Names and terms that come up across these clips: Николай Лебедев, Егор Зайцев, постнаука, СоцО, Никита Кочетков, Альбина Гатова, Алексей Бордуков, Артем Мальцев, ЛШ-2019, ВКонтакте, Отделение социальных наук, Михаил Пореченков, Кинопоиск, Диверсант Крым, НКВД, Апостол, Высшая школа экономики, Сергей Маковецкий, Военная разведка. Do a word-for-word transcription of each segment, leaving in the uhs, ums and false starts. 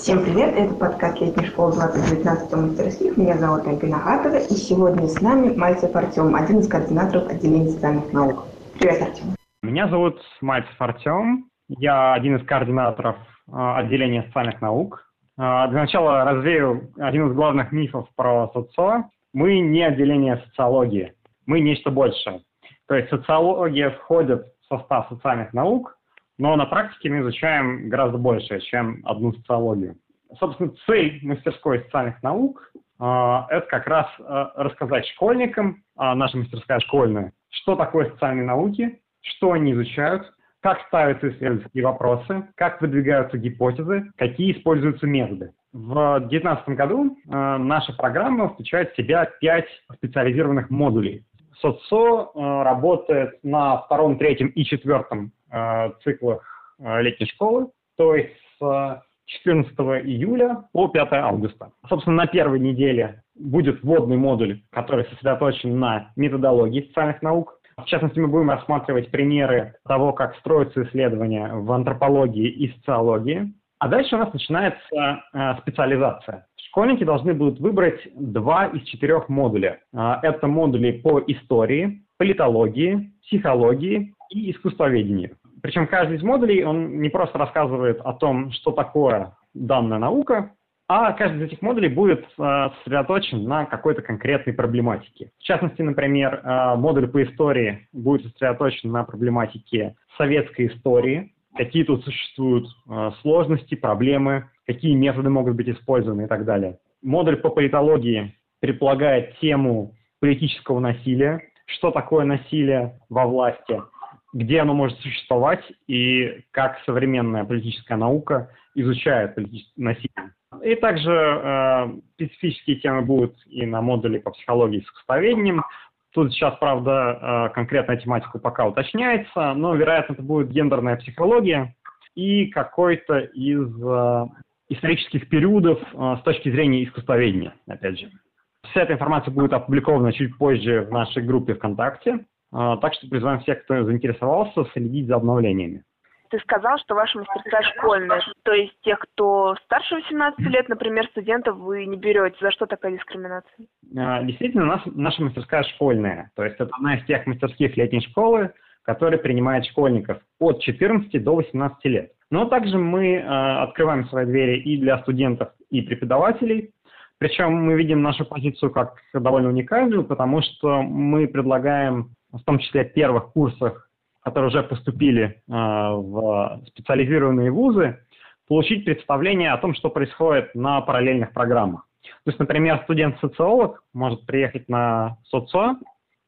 Всем привет! Это подкаст «Летняя школа двадцать девятнадцать мастерских». Меня зовут Альбина Гатова, и сегодня с нами Мальцев Артем, один из координаторов Отделения социальных наук. Привет, Артем! Меня зовут Мальцев Артем, я один из координаторов Отделения социальных наук. Для начала развею один из главных мифов про СоцО. Мы не отделение социологии, мы нечто большее. То есть социология входит в состав социальных наук, но на практике мы изучаем гораздо больше, чем одну социологию. Собственно, цель мастерской социальных наук э, – это как раз э, рассказать школьникам, э, наша мастерская школьная, что такое социальные науки, что они изучают, как ставятся исследовательские вопросы, как выдвигаются гипотезы, какие используются методы. В две тысячи девятнадцатом году э, наша программа включает в себя пять специализированных модулей. СоцО э, работает на втором, третьем и четвертом циклах летней школы, то есть с четырнадцатого июля по пятого августа. Собственно, на первой неделе будет вводный модуль, который сосредоточен на методологии социальных наук. В частности, мы будем рассматривать примеры того, как строятся исследования в антропологии и социологии. А дальше у нас начинается специализация. Школьники должны будут выбрать два из четырех модуля. Это модули по истории, политологии, психологии и искусствоведению. Причем каждый из модулей, он не просто рассказывает о том, что такое данная наука, а каждый из этих модулей будет э, сосредоточен на какой-то конкретной проблематике. В частности, например, э, модуль по истории будет сосредоточен на проблематике советской истории, какие тут существуют э, сложности, проблемы, какие методы могут быть использованы и так далее. Модуль по политологии предполагает тему политического насилия, что такое насилие во власти, где оно может существовать и как современная политическая наука изучает политическое насилие. И также э, специфические темы будут и на модуле по психологии с искусствоведением. Тут сейчас, правда, э, конкретная тематика пока уточняется, но, вероятно, это будет гендерная психология и какой-то из э, исторических периодов э, с точки зрения искусствоведения, опять же. Вся эта информация будет опубликована чуть позже в нашей группе ВКонтакте. Так что призываем всех, кто заинтересовался, следить за обновлениями. Ты сказал, что ваша мастерская школьная, то есть тех, кто старше восемнадцати лет, например, студентов, вы не берете. За что такая дискриминация? Действительно, у нас, наша мастерская школьная. То есть это одна из тех мастерских летней школы, которая принимает школьников от четырнадцати до восемнадцати лет. Но также мы открываем свои двери и для студентов, и преподавателей. Причем мы видим нашу позицию как довольно уникальную, потому что мы предлагаем, в том числе в первых курсах, которые уже поступили э, в специализированные вузы, получить представление о том, что происходит на параллельных программах. То есть, например, студент-социолог может приехать на СоцО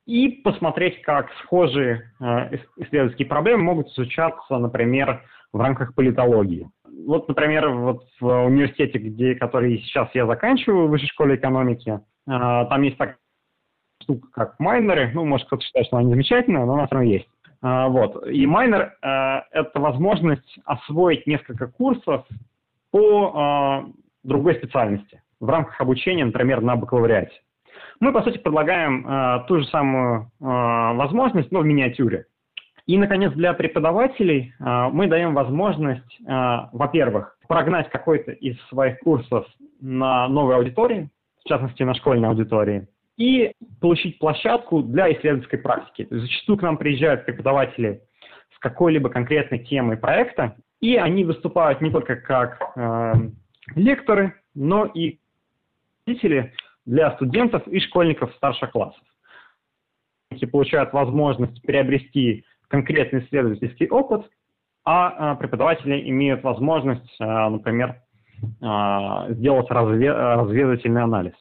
и посмотреть, как схожие э, исследовательские проблемы могут изучаться, например, в рамках политологии. Вот, например, вот в университете, где, который сейчас я заканчиваю, в Высшей школе экономики, э, там есть так штука, как майнеры. Ну, может, кто-то считает, что она незамечательная, но она все равно есть. А, вот. И майнер а, – это возможность освоить несколько курсов по а, другой специальности в рамках обучения, например, на бакалавриате. Мы, по сути, предлагаем а, ту же самую а, возможность, но в миниатюре. И, наконец, для преподавателей а, мы даем возможность, а, во-первых, прогнать какой-то из своих курсов на новой аудитории, в частности, на школьной аудитории, и получить площадку для исследовательской практики. Зачастую к нам приезжают преподаватели с какой-либо конкретной темой проекта, и они выступают не только как э, лекторы, но и учители для студентов и школьников старших классов. Они получают возможность приобрести конкретный исследовательский опыт, а э, преподаватели имеют возможность, э, например, э, сделать разве- разведывательный анализ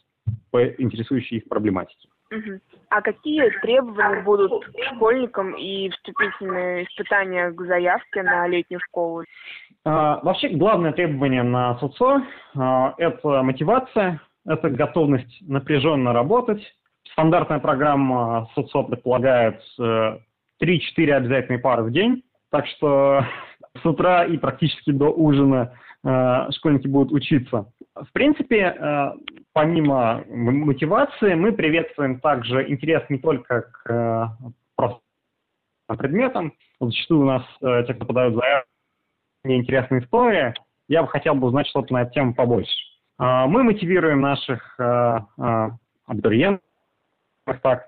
по интересующей их проблематике. Угу. А какие требования будут к школьникам и вступительные испытания к заявке на летнюю школу? А, вообще, главное требование на СоцО а, – это мотивация, это готовность напряженно работать. Стандартная программа СоцО предполагает а, три-четыре обязательные пары в день, так что с утра и практически до ужина а, школьники будут учиться. В принципе, а, помимо мотивации, мы приветствуем также интерес не только к э, просто предметам. Зачастую у нас э, те, кто подают заявку, неинтересная история. я бы хотел бы узнать что-то на эту тему побольше. Мы мотивируем наших абитуриентов так,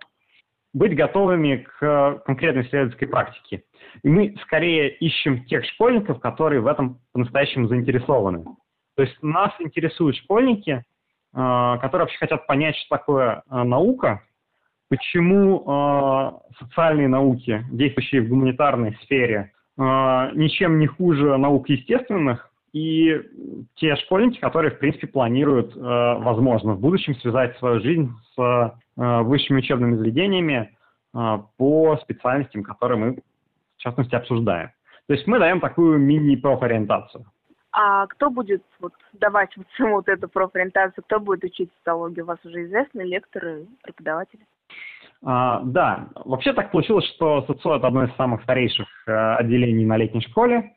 быть готовыми к конкретной исследовательской практике. И мы скорее ищем тех школьников, которые в этом по-настоящему заинтересованы. То есть нас интересуют школьники, которые вообще хотят понять, что такое наука, почему социальные науки, действующие в гуманитарной сфере, ничем не хуже наук естественных, и те школьники, которые, в принципе, планируют, возможно, в будущем связать свою жизнь с высшими учебными заведениями по специальностям, которые мы, в частности, обсуждаем. То есть мы даем такую мини-профориентацию. А кто будет вот, давать вот саму вот эту профориентацию? Кто будет учить социологию? У вас уже известны лекторы, преподаватели? А, да. Вообще так получилось, что соцо – это одно из самых старейших отделений на летней школе.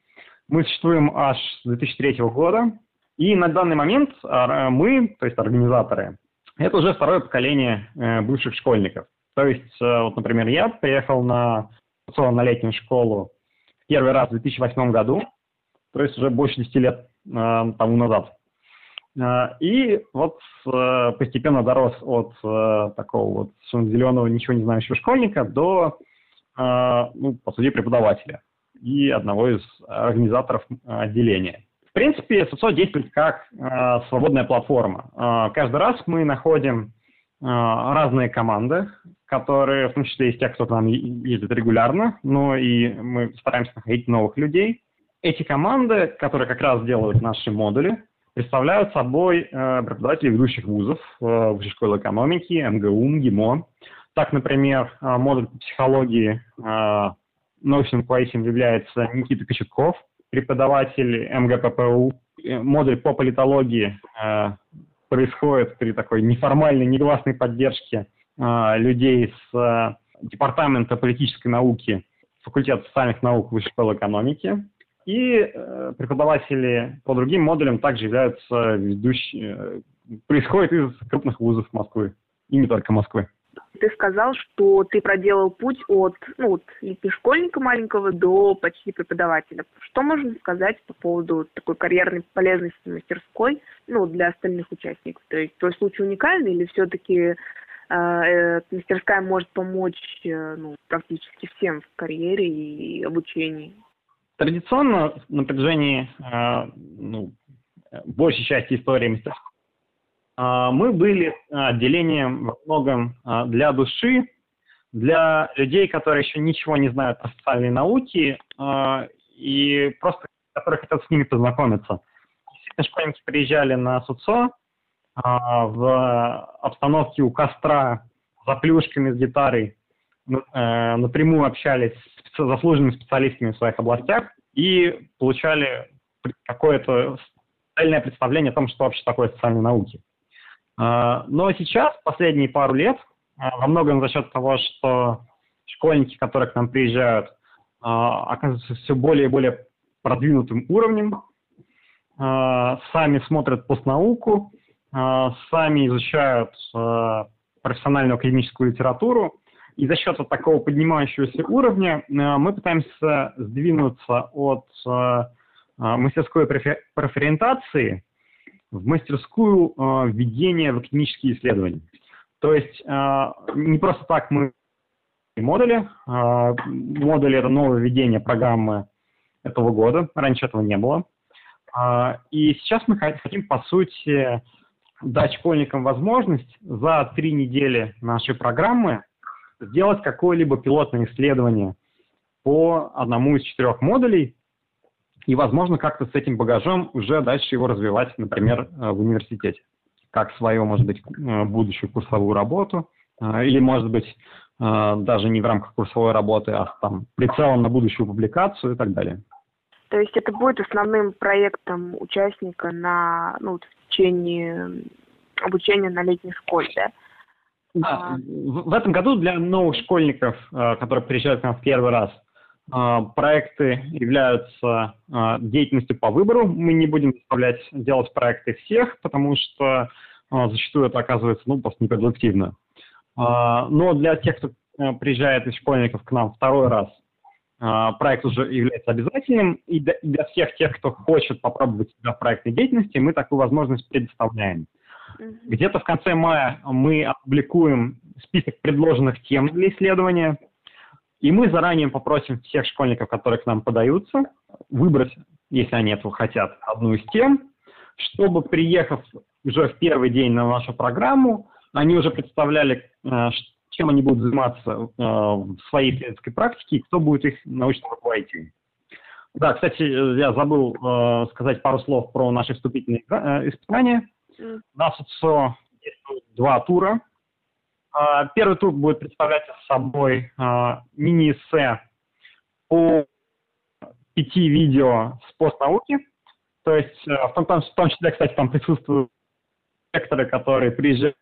Мы существуем аж с две тысячи третьего года. И на данный момент мы, то есть организаторы, это уже второе поколение бывших школьников. То есть, вот, например, я приехал на соцо на летнюю школу первый раз в две тысячи восьмом году. То есть уже больше десяти лет э, тому назад. Э, и вот э, постепенно дорос от э, такого вот зеленого, ничего не знающего школьника до, э, ну, по сути, преподавателя и одного из организаторов отделения. В принципе, соцо действует как э, свободная платформа. Э, каждый раз мы находим э, разные команды, которые, в том числе, есть те, кто к нам ездит регулярно, но и мы стараемся находить новых людей. Эти команды, которые как раз делают наши модули, представляют собой э, преподавателей ведущих вузов, э, Высшей школы экономики, эм гэ у, эм гэ и мо. Так, например, э, модуль по психологии э, научным руководителем является Никита Кочетков, преподаватель эм гэ пэ пэ у. Модуль по политологии э, происходит при такой неформальной, негласной поддержке э, людей с э, Департамента политической науки, факультета социальных наук Высшей школы экономики. И преподаватели по другим модулям также являются ведущими, происходят из крупных вузов Москвы, и не только Москвы. Ты сказал, что ты проделал путь от, ну, от школьника маленького до почти преподавателя. Что можно сказать по поводу такой карьерной полезности мастерской, ну, для остальных участников? То есть твой случай уникальный или все-таки э, мастерская может помочь э, ну, практически всем в карьере и обучении? Традиционно на протяжении э, ну, большей части истории мастерской э, мы были отделением во многом э, для души, для людей, которые еще ничего не знают о социальной науке э, и просто которые хотят с ними познакомиться. Если школьники приезжали на соцо э, в обстановке у костра за плюшками с гитарой, э, напрямую общались с заслуженными специалистами в своих областях и получали какое-то реальное представление о том, что вообще такое социальные науки. Но сейчас, последние пару лет, во многом за счет того, что школьники, которые к нам приезжают, оказываются все более и более продвинутым уровнем, сами смотрят постнауку, сами изучают профессиональную академическую литературу, и за счет вот такого поднимающегося уровня мы пытаемся сдвинуться от мастерской профориентации в мастерскую введения в академические исследования. То есть не просто так мы модули. Модули – это новое введение программы этого года. Раньше этого не было. И сейчас мы хотим, по сути, дать школьникам возможность за три недели нашей программы сделать какое-либо пилотное исследование по одному из четырех модулей и, возможно, как-то с этим багажом уже дальше его развивать, например, в университете, как свою, может быть, будущую курсовую работу или, может быть, даже не в рамках курсовой работы, а там прицелом на будущую публикацию и так далее. То есть это будет основным проектом участника на, ну, в течение обучения на летней школе, да? Да, в этом году для новых школьников, которые приезжают к нам в первый раз, проекты являются деятельностью по выбору. Мы не будем заставлять делать проекты всех, потому что зачастую это оказывается, ну, просто непродуктивно. Но для тех, кто приезжает из школьников к нам второй раз, проект уже является обязательным, и для всех тех, кто хочет попробовать себя в проектной деятельности, мы такую возможность предоставляем. Где-то в конце мая мы опубликуем список предложенных тем для исследования, и мы заранее попросим всех школьников, которые к нам подаются, выбрать, если они этого хотят, одну из тем, чтобы, приехав уже в первый день на нашу программу, они уже представляли, чем они будут заниматься в своей исследовательской практике и кто будет их научным руководителем. Да, кстати, я забыл сказать пару слов про наши вступительные испытания. На СоцО есть два тура. Первый тур будет представлять собой мини-эссе по пяти видео с постнауки. То есть, в том, в том числе, кстати, там присутствуют лекторы, которые приезжали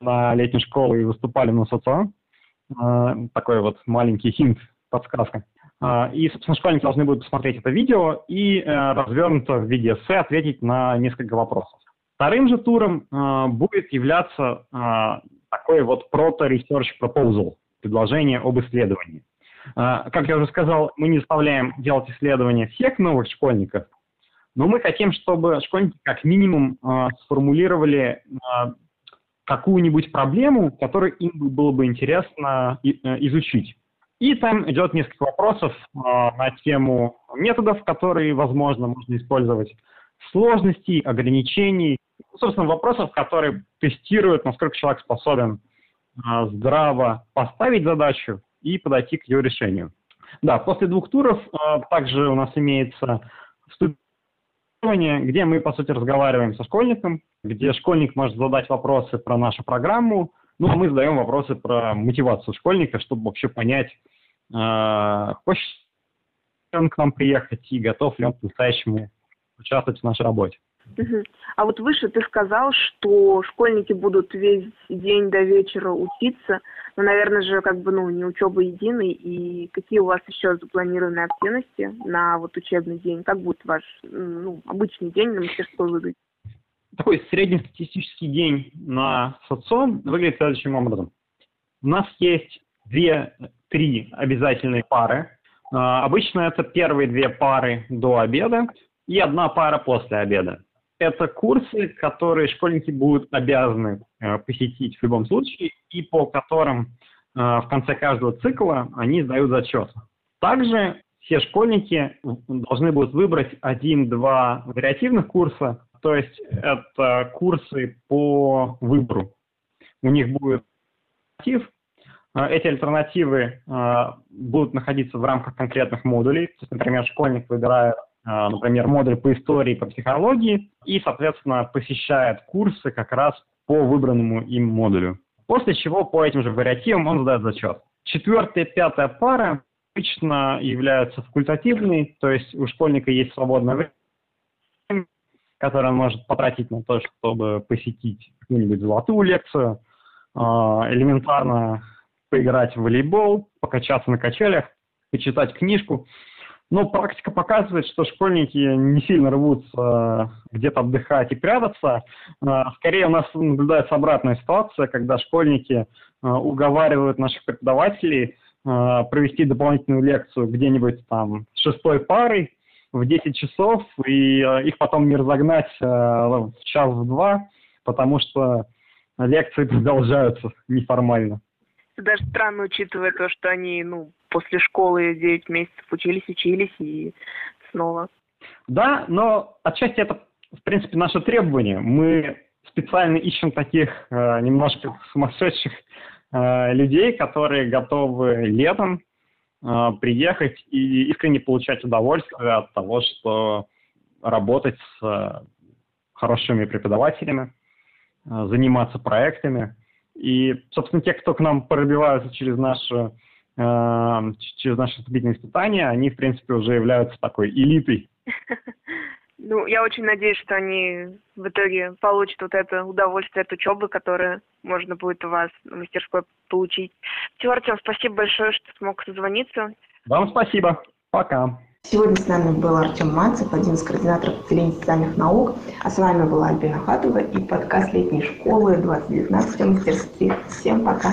на летнюю школу и выступали на СоцО. Такой вот маленький хинт, подсказка. И, собственно, школьники должны будут посмотреть это видео и развернуто в виде эссе ответить на несколько вопросов. Вторым же туром будет являться такой вот прото-research proposal, предложение об исследовании. Как я уже сказал, мы не заставляем делать исследования всех новых школьников, но мы хотим, чтобы школьники как минимум сформулировали какую-нибудь проблему, которую им было бы интересно изучить. И там идет несколько вопросов на тему методов, которые, возможно, можно использовать, сложностей, ограничений, собственно, вопросов, которые тестируют, насколько человек способен здраво поставить задачу и подойти к ее решению. Да, после двух туров также у нас имеется вступление, где мы, по сути, разговариваем со школьником, где школьник может задать вопросы про нашу программу, ну, а мы задаем вопросы про мотивацию школьника, чтобы вообще понять, хочет ли он к нам приехать и готов ли он по-настоящему участвовать в нашей работе. Uh-huh. А вот выше ты сказал, что школьники будут весь день до вечера учиться, но, наверное же, как бы, ну, не учеба единой, и какие у вас еще запланированные активности на вот учебный день? Как будет ваш, ну, обычный день на мастерской выглядеть? Такой среднестатистический день на СоцО выглядит следующим образом. У нас есть две-три обязательные пары. А, обычно это первые две пары до обеда и одна пара после обеда. Это курсы, которые школьники будут обязаны э, посетить в любом случае и по которым э, в конце каждого цикла они сдают зачет. Также все школьники должны будут выбрать один-два вариативных курса, то есть это курсы по выбору. У них будет альтернатив. Эти альтернативы э, будут находиться в рамках конкретных модулей. То есть, например, школьник выбирает, например, модуль по истории, по психологии, и, соответственно, посещает курсы как раз по выбранному им модулю. После чего по этим же вариативам он сдает зачет. Четвертая и пятая пара обычно являются факультативной, то есть у школьника есть свободное время, которое он может потратить на то, чтобы посетить какую-нибудь золотую лекцию, элементарно поиграть в волейбол, покачаться на качелях, почитать книжку. Но практика показывает, что школьники не сильно рвутся где-то отдыхать и прятаться. Скорее у нас наблюдается обратная ситуация, когда школьники уговаривают наших преподавателей провести дополнительную лекцию где-нибудь там с шестой парой в десять часов, и их потом не разогнать в час-два, потому что лекции продолжаются неформально. Даже странно, учитывая то, что они, ну, после школы девять месяцев учились, учились и снова. Да, но отчасти это, в принципе, наше требование. Мы специально ищем таких э, немножко сумасшедших э, людей, которые готовы летом э, приехать и искренне получать удовольствие от того, что работать с э, хорошими преподавателями, э, заниматься проектами. И, собственно, те, кто к нам пробиваются через наши, э, через наши вступительные испытания, они, в принципе, уже являются такой элитой. Ну, я очень надеюсь, что они в итоге получат вот это удовольствие от учебы, которое можно будет у вас в мастерской получить. Все, Артем, спасибо большое, что смог созвониться. Вам спасибо. Пока. Сегодня с нами был Артем Мальцев, один из координаторов отделения социальных наук, а с вами была Альбина Гатова и подкаст «Летней школы двадцать девятнадцать» в мастерстве. Всем пока!